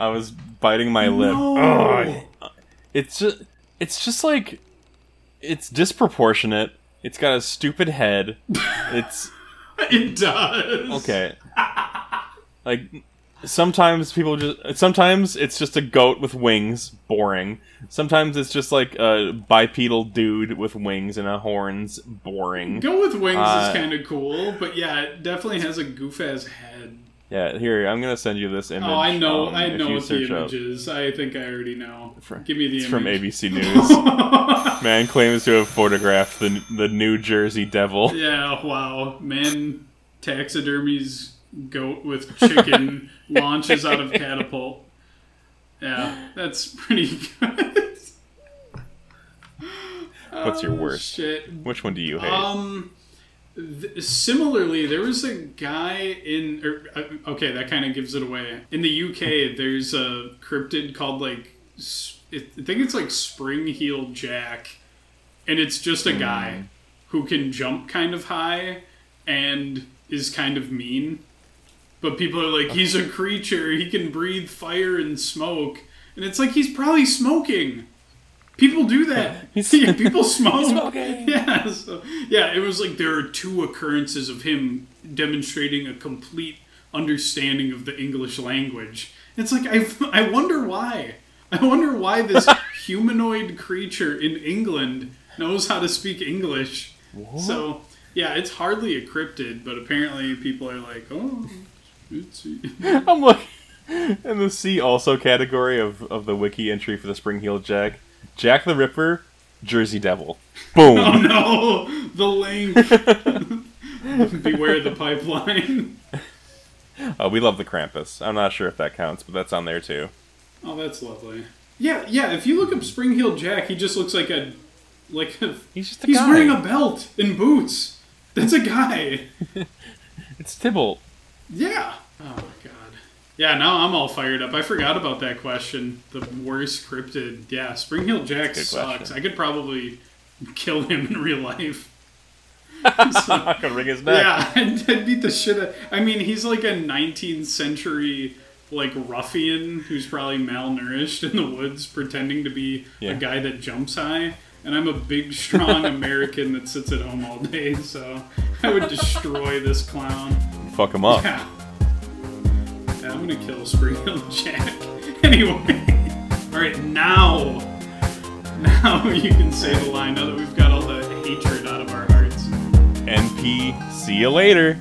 I was biting my lip. No. Ugh. It's just like, it's disproportionate. It's got a stupid head. It does. Okay. Like, sometimes it's just a goat with wings. Boring. Sometimes it's just like a bipedal dude with wings and a horns. Boring. Goat with wings is kind of cool, but yeah, it definitely has a goof-ass head. Yeah, here, I'm going to send you this image. Oh, I know what the image is. I think I already know. Give me the image. It's from ABC News. Man claims to have photographed the New Jersey Devil. Yeah, wow. Man taxidermies goat with chicken launches out of catapult. Yeah, that's pretty good. What's your worst? Shit. Which one do you hate? Similarly, there was a guy in... okay, that kind of gives it away. In the UK, there's a cryptid called, like... I think it's like Spring-heeled Jack. And it's just a guy who can jump kind of high and is kind of mean. But people are like, he's a creature, he can breathe fire and smoke. And it's like, he's probably smoking. People do that. Yeah, people smoke. Smoking. Yeah, it was like there are two occurrences of him demonstrating a complete understanding of the English language. It's like, I wonder why. I wonder why this humanoid creature in England knows how to speak English. What? So, yeah, it's hardly a cryptid, but apparently people are like, oh, it's... I'm looking in the C also category of the wiki entry for the Spring-heeled Jack. Jack the Ripper, Jersey Devil. Boom. Oh no! The link. Beware the pipeline. We love the Krampus. I'm not sure if that counts, but that's on there too. Oh, that's lovely. Yeah, if you look up Spring-heeled Jack, he just looks like a he's just a guy. He's wearing a belt and boots. That's a guy. It's Tibble. Yeah. Oh my god. Yeah, now I'm all fired up. I forgot about that question. The worst cryptid. Yeah, Spring-heeled Jack sucks. I could probably kill him in real life. So, I could wring his neck. Yeah, I'd beat the shit out. I mean, he's like a 19th century like ruffian who's probably malnourished in the woods pretending to be a guy that jumps high. And I'm a big, strong American that sits at home all day, so I would destroy this clown. Fuck him up. Yeah. I'm gonna kill Spring-heeled Jack. Anyway. Alright, now you can say the line now that we've got all the hatred out of our hearts. NP, see you later.